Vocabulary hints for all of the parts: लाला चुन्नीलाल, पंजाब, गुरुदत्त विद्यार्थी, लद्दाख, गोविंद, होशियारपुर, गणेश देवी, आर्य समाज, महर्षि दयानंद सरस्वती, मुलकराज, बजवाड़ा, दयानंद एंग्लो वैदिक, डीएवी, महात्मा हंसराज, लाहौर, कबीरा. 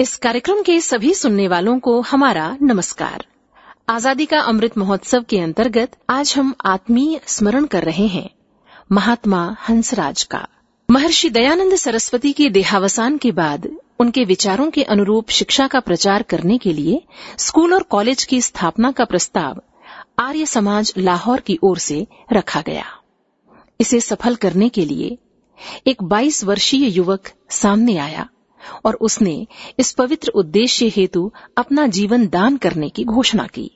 इस कार्यक्रम के सभी सुनने वालों को हमारा नमस्कार। आजादी का अमृत महोत्सव के अंतर्गत आज हम आत्मीय स्मरण कर रहे हैं महात्मा हंसराज का। महर्षि दयानंद सरस्वती के देहावसान के बाद उनके विचारों के अनुरूप शिक्षा का प्रचार करने के लिए स्कूल और कॉलेज की स्थापना का प्रस्ताव आर्य समाज लाहौर की ओर से रखा गया। इसे सफल करने के लिए एक 22 वर्षीय युवक सामने आया और उसने इस पवित्र उद्देश्य हेतु अपना जीवन दान करने की घोषणा की।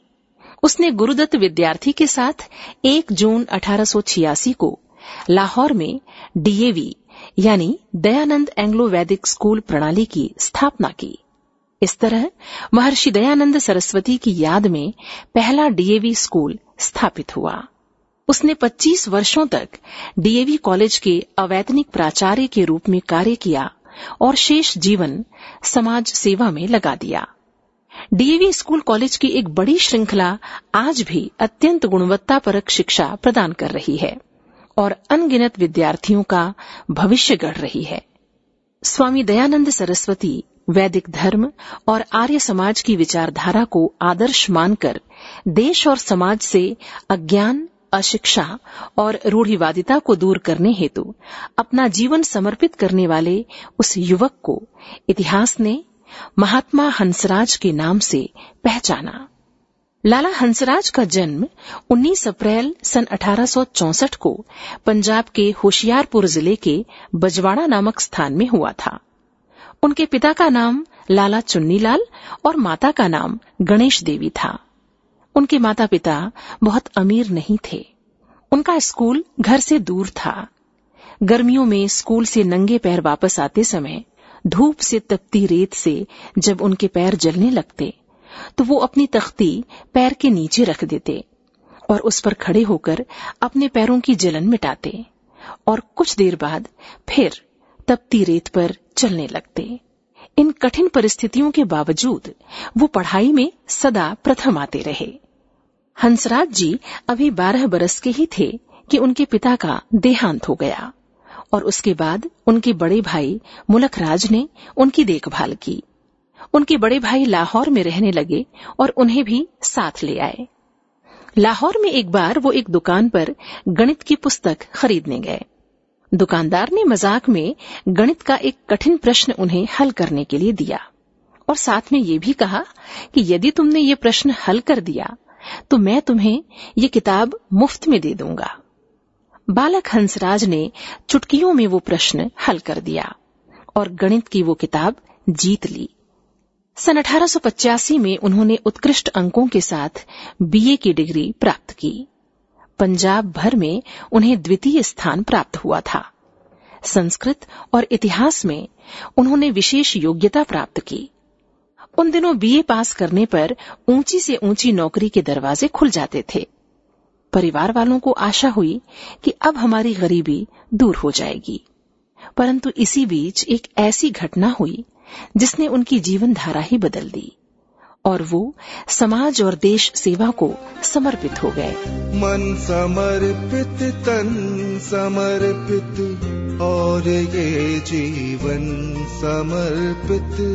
उसने गुरुदत्त विद्यार्थी के साथ 1 जून 1886 को लाहौर में डीएवी यानी दयानंद एंग्लो वैदिक स्कूल प्रणाली की स्थापना की। इस तरह महर्षि दयानंद सरस्वती की याद में पहला डीएवी स्कूल स्थापित हुआ। उसने 25 वर्षों तक डीएवी कॉलेज के अवैतनिक प्राचार्य के रूप में कार्य किया और शेष जीवन समाज सेवा में लगा दिया। डीएवी स्कूल कॉलेज की एक बड़ी श्रृंखला आज भी अत्यंत गुणवत्तापरक शिक्षा प्रदान कर रही है और अनगिनत विद्यार्थियों का भविष्य गढ़ रही है। स्वामी दयानंद सरस्वती वैदिक धर्म और आर्य समाज की विचारधारा को आदर्श मानकर देश और समाज से अज्ञान, अशिक्षा और रूढ़िवादिता को दूर करने हेतु अपना जीवन समर्पित करने वाले उस युवक को इतिहास ने महात्मा हंसराज के नाम से पहचाना। लाला हंसराज का जन्म 19 अप्रैल सन 1864 को पंजाब के होशियारपुर जिले के बजवाड़ा नामक स्थान में हुआ था। उनके पिता का नाम लाला चुन्नीलाल और माता का नाम गणेश देवी था। उनके माता पिता बहुत अमीर नहीं थे। उनका स्कूल घर से दूर था। गर्मियों में स्कूल से नंगे पैर वापस आते समय धूप से तपती रेत से जब उनके पैर जलने लगते तो वो अपनी तख्ती पैर के नीचे रख देते और उस पर खड़े होकर अपने पैरों की जलन मिटाते और कुछ देर बाद फिर तपती रेत पर चलने लगते। इन कठिन परिस्थितियों के बावजूद वो पढ़ाई में सदा प्रथम आते रहे। हंसराज जी अभी 12 बरस के ही थे कि उनके पिता का देहांत हो गया और उसके बाद उनके बड़े भाई मुलकराज ने उनकी देखभाल की। उनके बड़े भाई लाहौर में रहने लगे और उन्हें भी साथ ले आए। लाहौर में एक बार वो एक दुकान पर गणित की पुस्तक खरीदने गए। दुकानदार ने मजाक में गणित का एक कठिन प्रश्न उन्हें हल करने के लिए दिया और साथ में ये भी कहा कि यदि तुमने ये प्रश्न हल कर दिया तो मैं तुम्हें ये किताब मुफ्त में दे दूंगा। बालक हंसराज ने चुटकियों में वो प्रश्न हल कर दिया और गणित की वो किताब जीत ली। सन 1885 में उन्होंने उत्कृष्ट अंकों के साथ बीए की डिग्री प्राप्त की। पंजाब भर में उन्हें द्वितीय स्थान प्राप्त हुआ था। संस्कृत और इतिहास में उन्होंने विशेष योग्यता प्राप्त की। उन दिनों बीए पास करने पर ऊंची से ऊंची नौकरी के दरवाजे खुल जाते थे। परिवार वालों को आशा हुई कि अब हमारी गरीबी दूर हो जाएगी, परंतु इसी बीच एक ऐसी घटना हुई जिसने उनकी जीवन धारा ही बदल दी और वो समाज और देश सेवा को समर्पित हो गए। मन समर्पित, तन समर्पित और ये जीवन समर्पित।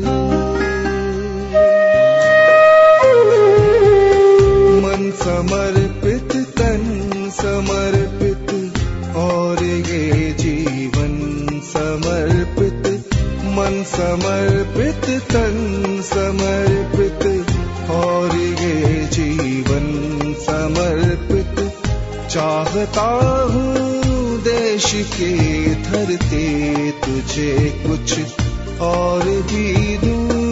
मन समर्पित, तन समर्पित और ये जीवन समर्पित। मन समर्पित, तन समर्पित और ये जीवन समर्पित। चाहता हूँ देश के धरती तुझे कुछ और भी दूँ।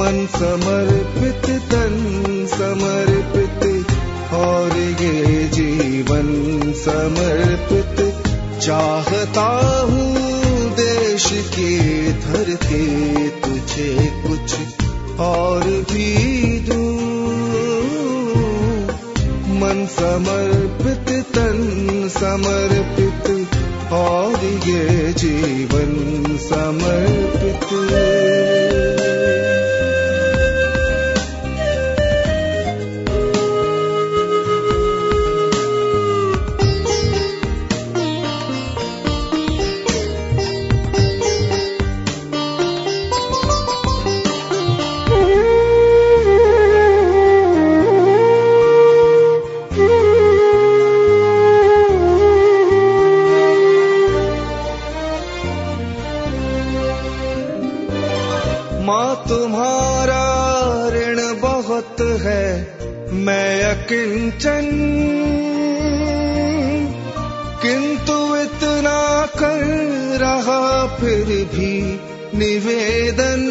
मन समर्पित, तन समर्पित और ये जीवन समर्पित। चाहता हूँ देश की धरती तुझे कुछ और भी दूँ। मन समर्पित, तन समर्पित और ये जीवन समर्पित। माँ तुम्हारा ऋण बहुत है मैं अकिंचन, किंतु इतना कर रहा फिर भी निवेदन।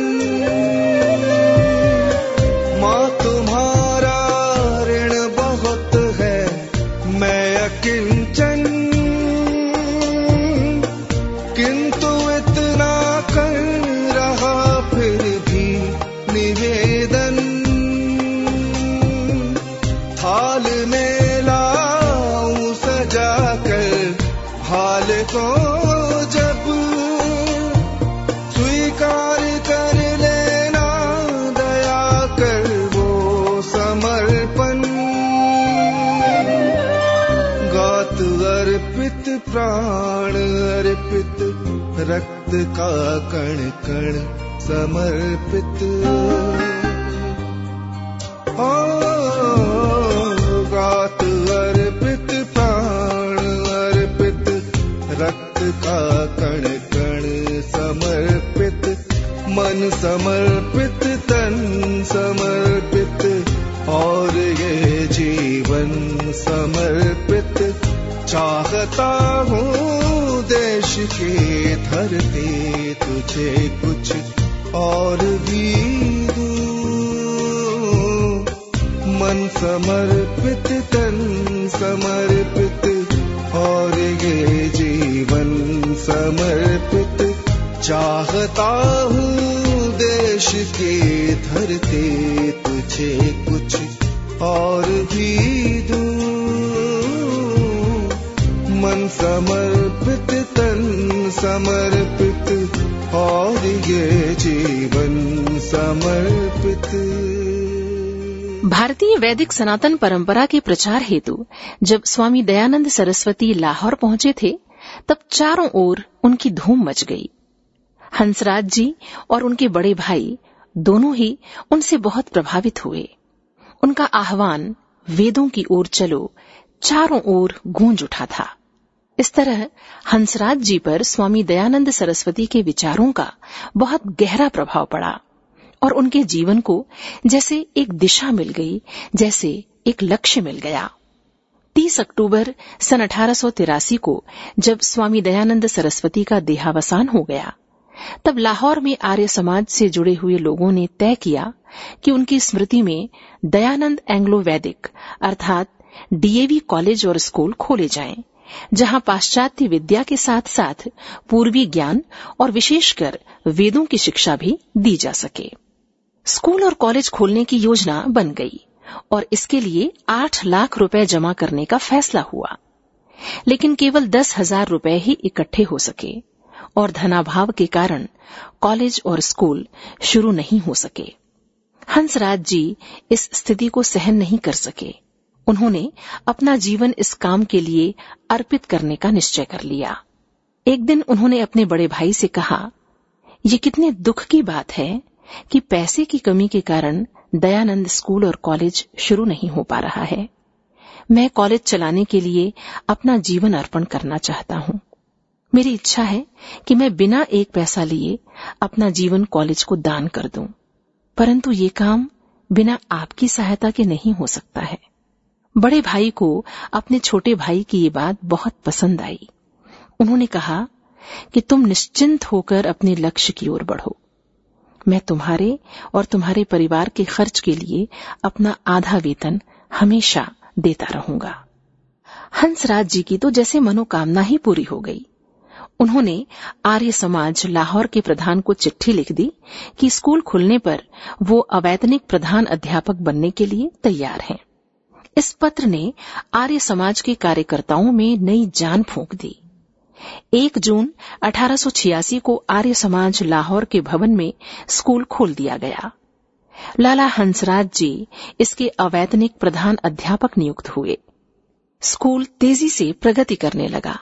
माँ तुम्हारा ऋण बहुत है मैं अकिंचन, किंतु इतना कर रहा फिर भी निवेदन। थाल में लाऊं सजा कर हाल को जब, स्वीकार कर लेना दया कर वो समर्पण। गात अर्पित प्राण अर्पित, रक्त का कण कण समर्पित। गात अर्पित प्राण अर्पित, रक्त का कण कण समर्पित। मन समर्पित, तन समर्पित, और ये जीवन समर्पित। चाहता हूँ देश के धरती तुझे कुछ और भी दूं। मन समर्पित, तन समर्पित, और ये जीवन समर्पित। चाहता हूँ देश के धरती तुझे कुछ और भी दूं। मन समर्पित, तन समर्पित, और ये जीवन समर्पित। भारतीय वैदिक सनातन परंपरा के प्रचार हेतु जब स्वामी दयानंद सरस्वती लाहौर पहुंचे थे तब चारों ओर उनकी धूम मच गई। हंसराज जी और उनके बड़े भाई दोनों ही उनसे बहुत प्रभावित हुए। उनका आह्वान वेदों की ओर चलो चारों ओर गूंज उठा था। इस तरह हंसराज जी पर स्वामी दयानंद सरस्वती के विचारों का बहुत गहरा प्रभाव पड़ा और उनके जीवन को जैसे एक दिशा मिल गई, जैसे एक लक्ष्य मिल गया। 30 अक्टूबर सन 1883 को जब स्वामी दयानंद सरस्वती का देहावसान हो गया तब लाहौर में आर्य समाज से जुड़े हुए लोगों ने तय किया कि उनकी स्मृति में दयानंद एंग्लो वैदिक अर्थात डीएवी कॉलेज और स्कूल खोले जाएं, जहां पाश्चात्य विद्या के साथ साथ पूर्वी ज्ञान और विशेषकर वेदों की शिक्षा भी दी जा सके। स्कूल और कॉलेज खोलने की योजना बन गई और इसके लिए 8 लाख रुपए जमा करने का फैसला हुआ, लेकिन केवल 10,000 रुपए ही इकट्ठे हो सके और धनाभाव के कारण कॉलेज और स्कूल शुरू नहीं हो सके। हंसराज जी इस स्थिति को सहन नहीं कर सके। उन्होंने अपना जीवन इस काम के लिए अर्पित करने का निश्चय कर लिया। एक दिन उन्होंने अपने बड़े भाई से कहा, ये कितने दुख की बात है कि पैसे की कमी के कारण दयानंद स्कूल और कॉलेज शुरू नहीं हो पा रहा है। मैं कॉलेज चलाने के लिए अपना जीवन अर्पण करना चाहता हूँ। मेरी इच्छा है कि मैं बिना एक पैसा लिए अपना जीवन कॉलेज को दान कर दूं, परंतु ये काम बिना आपकी सहायता के नहीं हो सकता है। बड़े भाई को अपने छोटे भाई की ये बात बहुत पसंद आई। उन्होंने कहा कि तुम निश्चिंत होकर अपने लक्ष्य की ओर बढ़ो। मैं तुम्हारे और तुम्हारे परिवार के खर्च के लिए अपना आधा वेतन हमेशा देता रहूंगा। हंसराज जी की तो जैसे मनोकामना ही पूरी हो गई। उन्होंने आर्य समाज लाहौर के प्रधान को चिट्ठी लिख दी कि स्कूल खुलने पर वो अवैतनिक प्रधान अध्यापक बनने के लिए तैयार हैं। इस पत्र ने आर्य समाज के कार्यकर्ताओं में नई जान फूंक दी। 1 जून 1886 को आर्य समाज लाहौर के भवन में स्कूल खोल दिया गया। लाला हंसराज जी इसके अवैतनिक प्रधान अध्यापक नियुक्त हुए। स्कूल तेजी से प्रगति करने लगा।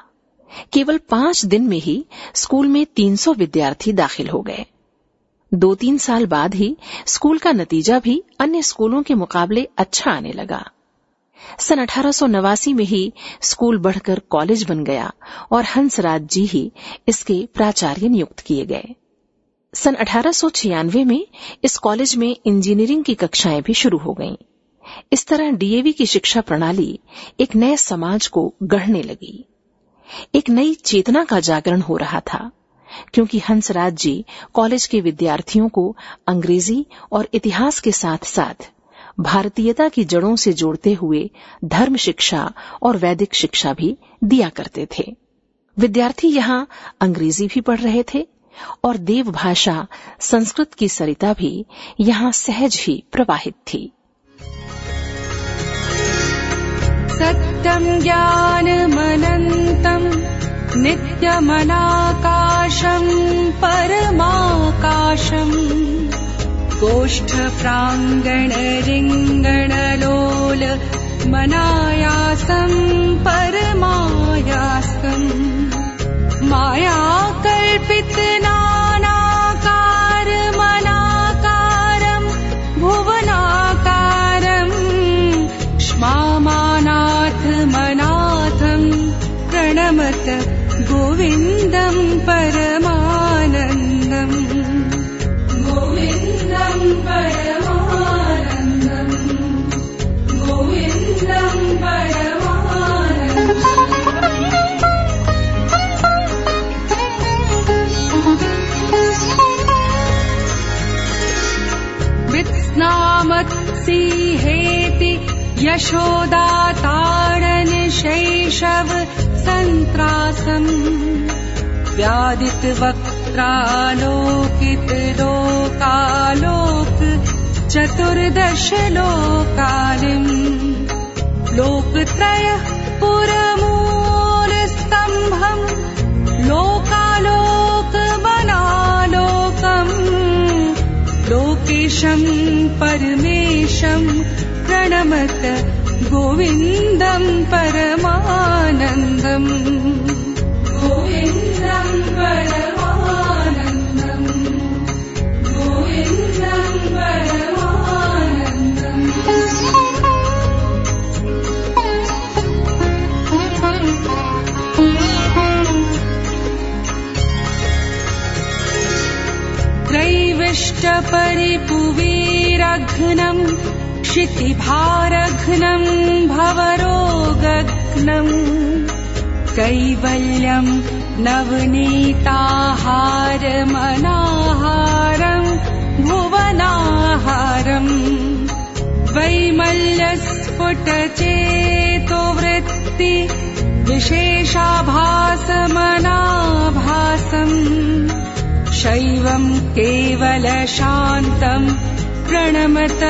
केवल 5 दिन में ही स्कूल में 300 विद्यार्थी दाखिल हो गए। 2-3 साल बाद ही स्कूल का नतीजा भी अन्य स्कूलों के मुकाबले अच्छा आने लगा। सन 1889 में ही स्कूल बढ़कर कॉलेज बन गया और हंसराज जी ही इसके प्राचार्य नियुक्त किए गए। सन 1896 में इस कॉलेज में इंजीनियरिंग की कक्षाएं भी शुरू हो गईं। इस तरह डीएवी की शिक्षा प्रणाली एक नए समाज को गढ़ने लगी। एक नई चेतना का जागरण हो रहा था, क्योंकि हंसराज जी कॉलेज के विद्यार्थियों को अंग्रेजी और इतिहास के साथ साथ भारतीयता की जड़ों से जोड़ते हुए धर्म शिक्षा और वैदिक शिक्षा भी दिया करते थे। विद्यार्थी यहां अंग्रेजी भी पढ़ रहे थे और देवभाषा संस्कृत की सरिता भी यहां सहज ही प्रवाहित थी। सत्यम ज्ञानमनंतम नित्यमनाकाशं परमाकाशं गोष्ठप्रांगणरिंगणलोल मनायासं परमायासं मायाकल्पित नानाकार मनाकारं भुवनाकारं श्मामानाथ मनाथं प्रणमत गोविंदं परमानंदं गोविंदं परमानंदं गोविंदं परमानंदं। हेति यशोदा ताड़न शैशव संत्रासम व्यादित वक्त्रालोकित लोकालोक चतुर्दश लोकालिम लोकत्रय पुरमूल स्तंभम लोकालोक बनालोकम लोकेशम परमेशम प्रणमत गोविंदम परमानंदम गोविंदम परमानंदम गोविंदम परमानंदम। त्रैविष्ट परिपुवीरघ्नम क्षितिभारघ्नम भवरोगघ्नम कैवल्यम नवनीताहारमनाहारं भुवनाहारं वैमल्यस्फुटचेतोवृत्ति विशेषाभासमनाभासं शैवं केवलशान्तं प्रणमत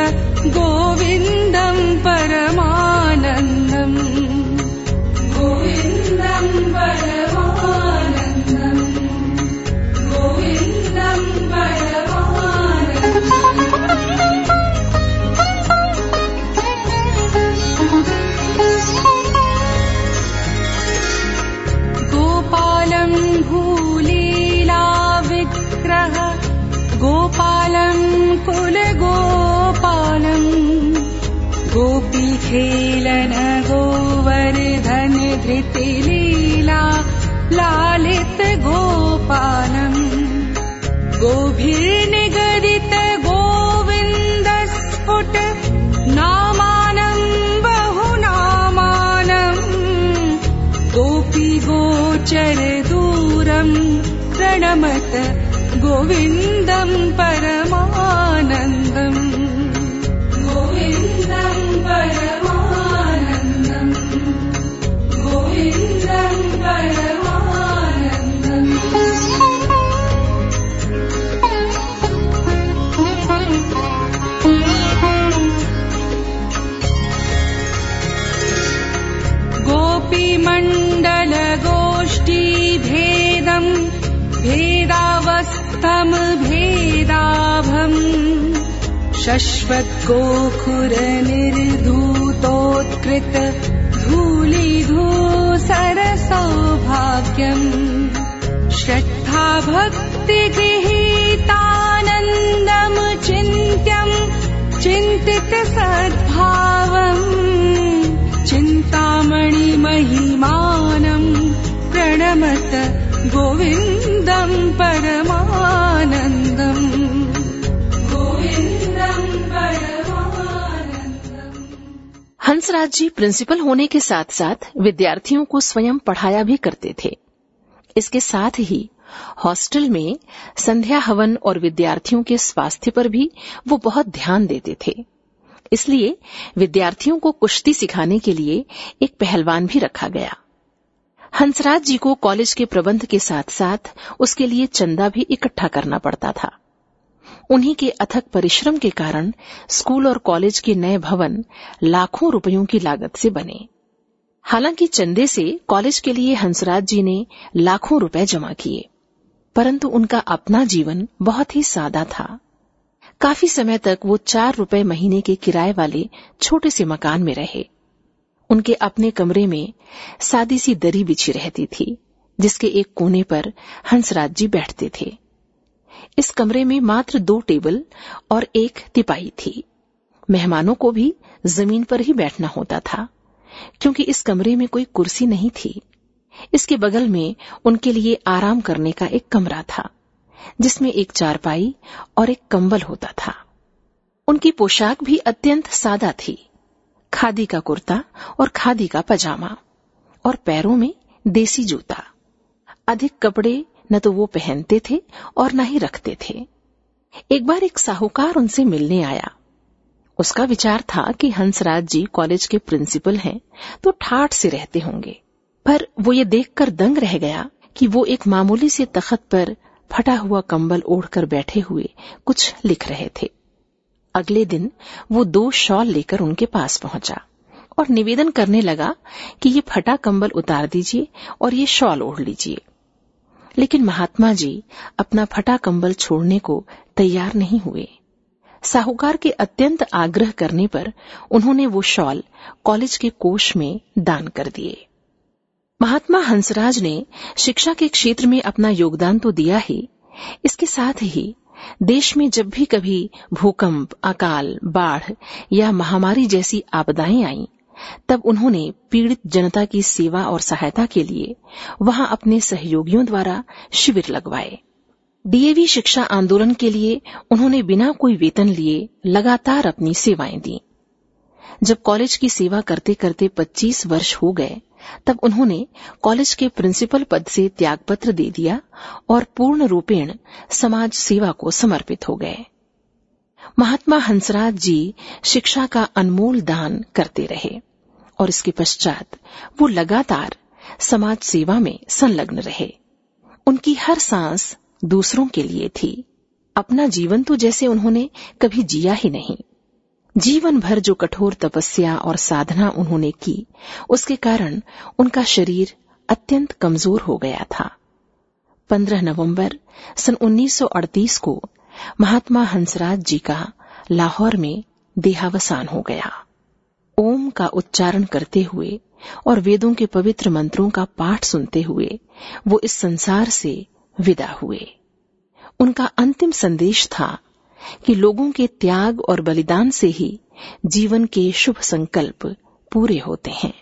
गोविंदं परमानंदं गोविंदं परमानंदं गोविंदं परमानंदं। गोपालं भूलीला विग्रह गोपालं कुलगो गोपी खेलन गोवर्धन धृतिलीला लालित गोपालम गोभिर्निगदित गोविंद स्फुट नामानं बहुनामानं गोपी गोचर दूरं प्रणमत गोविंदं परमानंदम् गोविंदं परमानंदं गोविंदं परमानंदं। गोपी मंडल गोष्ठी भेदं भेदावस्थं भेदाभम् शश्वत गोखुर निर्धूतोत्कृत धूलिधू सरसौभाग्यम श्रद्धा भक्ति गृहीतानंदम चिंत्यम चिंतित सद्भावम चिंतामणि महिमानम प्रणमत गोविंदम परमानंद हंसराज जी प्रिंसिपल होने के साथ साथ विद्यार्थियों को स्वयं पढ़ाया भी करते थे। इसके साथ ही हॉस्टल में संध्या हवन और विद्यार्थियों के स्वास्थ्य पर भी वो बहुत ध्यान देते थे। इसलिए विद्यार्थियों को कुश्ती सिखाने के लिए एक पहलवान भी रखा गया। हंसराज जी को कॉलेज के प्रबंध के साथ साथ उसके लिए चंदा भी इकट्ठा करना पड़ता था। उन्हीं के अथक परिश्रम के कारण स्कूल और कॉलेज के नए भवन लाखों रुपयों की लागत से बने। हालांकि चंदे से कॉलेज के लिए हंसराज जी ने लाखों रुपए जमा किए, परंतु उनका अपना जीवन बहुत ही सादा था। काफी समय तक वो 4 रुपए महीने के किराए वाले छोटे से मकान में रहे। उनके अपने कमरे में सादी सी दरी बिछी रहती थी, जिसके एक कोने पर हंसराज जी बैठते थे। इस कमरे में मात्र 2 टेबल और एक तिपाही थी। मेहमानों को भी जमीन पर ही बैठना होता था, क्योंकि इस कमरे में कोई कुर्सी नहीं थी। इसके बगल में उनके लिए आराम करने का एक कमरा था, जिसमें एक चारपाई और एक कंबल होता था। उनकी पोशाक भी अत्यंत सादा थी, खादी का कुर्ता और खादी का पजामा और पैरों में देसी जूता। अधिक कपड़े न तो वो पहनते थे और न ही रखते थे। एक बार एक साहूकार उनसे मिलने आया। उसका विचार था कि हंसराज जी कॉलेज के प्रिंसिपल हैं तो ठाठ से रहते होंगे, पर वो ये देखकर दंग रह गया कि वो एक मामूली से तखत पर फटा हुआ कंबल ओढ़कर बैठे हुए कुछ लिख रहे थे। अगले दिन वो 2 शॉल लेकर उनके पास पहुंचा और निवेदन करने लगा कि ये फटा कंबल उतार दीजिए और ये शॉल ओढ़ लीजिए। लेकिन महात्मा जी अपना फटा कंबल छोड़ने को तैयार नहीं हुए। साहूकार के अत्यंत आग्रह करने पर उन्होंने वो शॉल कॉलेज के कोष में दान कर दिए। महात्मा हंसराज ने शिक्षा के क्षेत्र में अपना योगदान तो दिया ही, इसके साथ ही देश में जब भी कभी भूकंप, अकाल, बाढ़ या महामारी जैसी आपदाएं आईं, तब उन्होंने पीड़ित जनता की सेवा और सहायता के लिए वहां अपने सहयोगियों द्वारा शिविर लगवाए। डीएवी शिक्षा आंदोलन के लिए उन्होंने बिना कोई वेतन लिए लगातार अपनी सेवाएं दी। जब कॉलेज की सेवा करते करते 25 वर्ष हो गए, तब उन्होंने कॉलेज के प्रिंसिपल पद से त्यागपत्र दे दिया और पूर्ण रूपेण समाज सेवा को समर्पित हो गए। महात्मा हंसराज जी शिक्षा का अनमोल दान करते रहे और इसके पश्चात वो लगातार समाज सेवा में संलग्न रहे। उनकी हर सांस दूसरों के लिए थी। अपना जीवन तो जैसे उन्होंने कभी जिया ही नहीं। जीवन भर जो कठोर तपस्या और साधना उन्होंने की, उसके कारण उनका शरीर अत्यंत कमजोर हो गया था। 15 नवंबर सन 1938 को महात्मा हंसराज जी का लाहौर में देहावसान हो गया। ओम का उच्चारण करते हुए और वेदों के पवित्र मंत्रों का पाठ सुनते हुए वो इस संसार से विदा हुए। उनका अंतिम संदेश था कि लोगों के त्याग और बलिदान से ही जीवन के शुभ संकल्प पूरे होते हैं।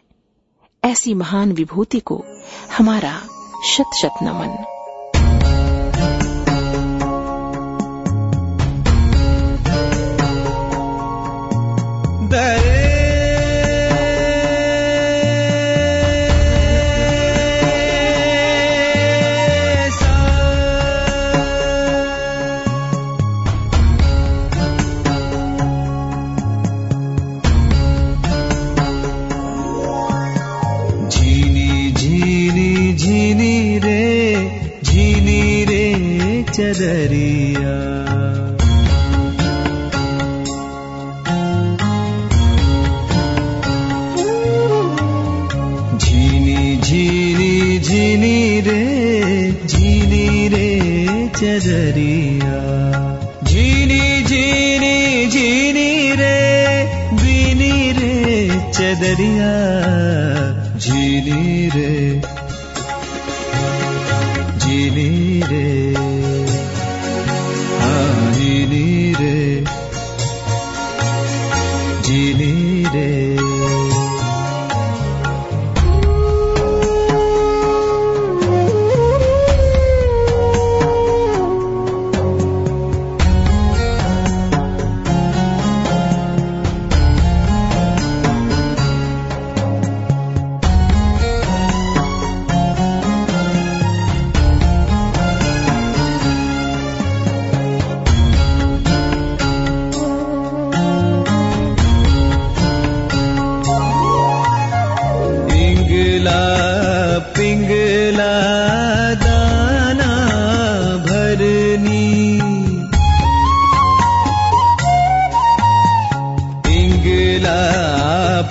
ऐसी महान विभूति को हमारा शत शत नमन। चदरिया झीनी झीनी झीनी रे झीनी रे चदरिया झीनी झीनी झीनी रे बीनी रे चदरिया झीनी रे झीनी रे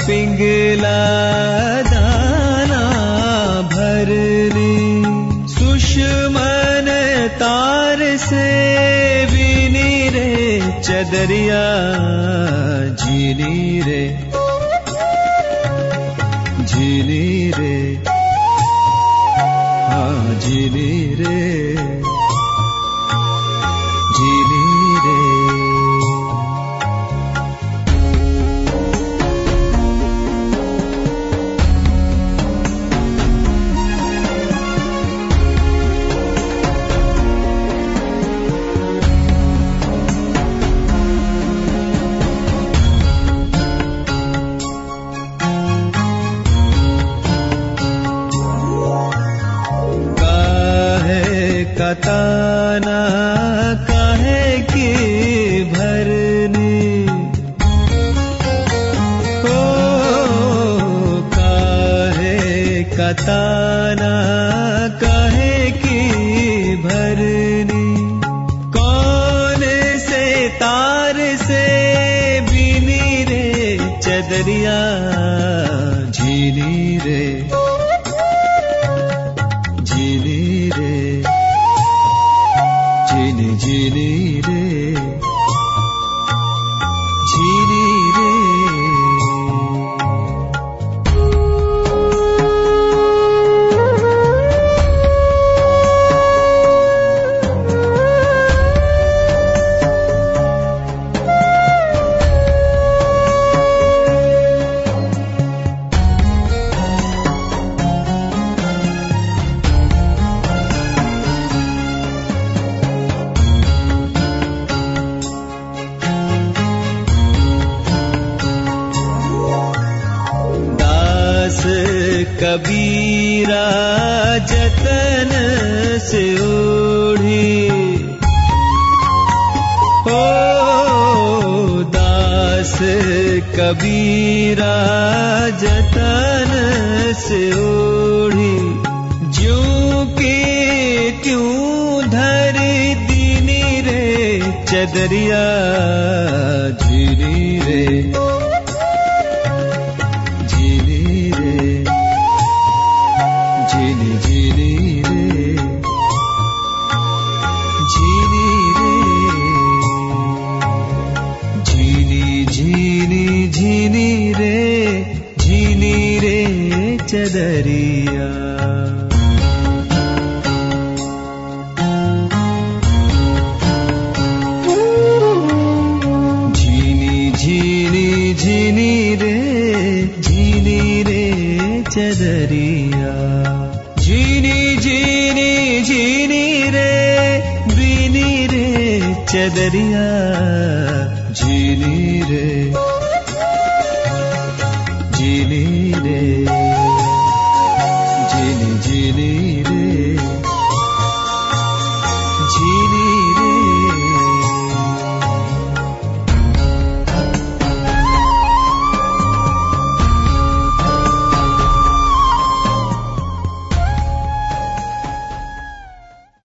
पिघला दाना भर ले, सुषमन तार से बिनी रे चदरिया झिली रे झिली रे, हाँ झिली रे झिली रे। कताना काहे के भरने हो, काहे कताना काहे के भरने, कौन से तार से बिनी रे चदरिया झिली रे झिली रे झिली रे झिली रे। कबीरा जतन से ओढ़े हो, दास कबीरा जतन से ओढ़े, ज्यों के त्यों धर दीनी रे चदरिया झिली रे चदरिया।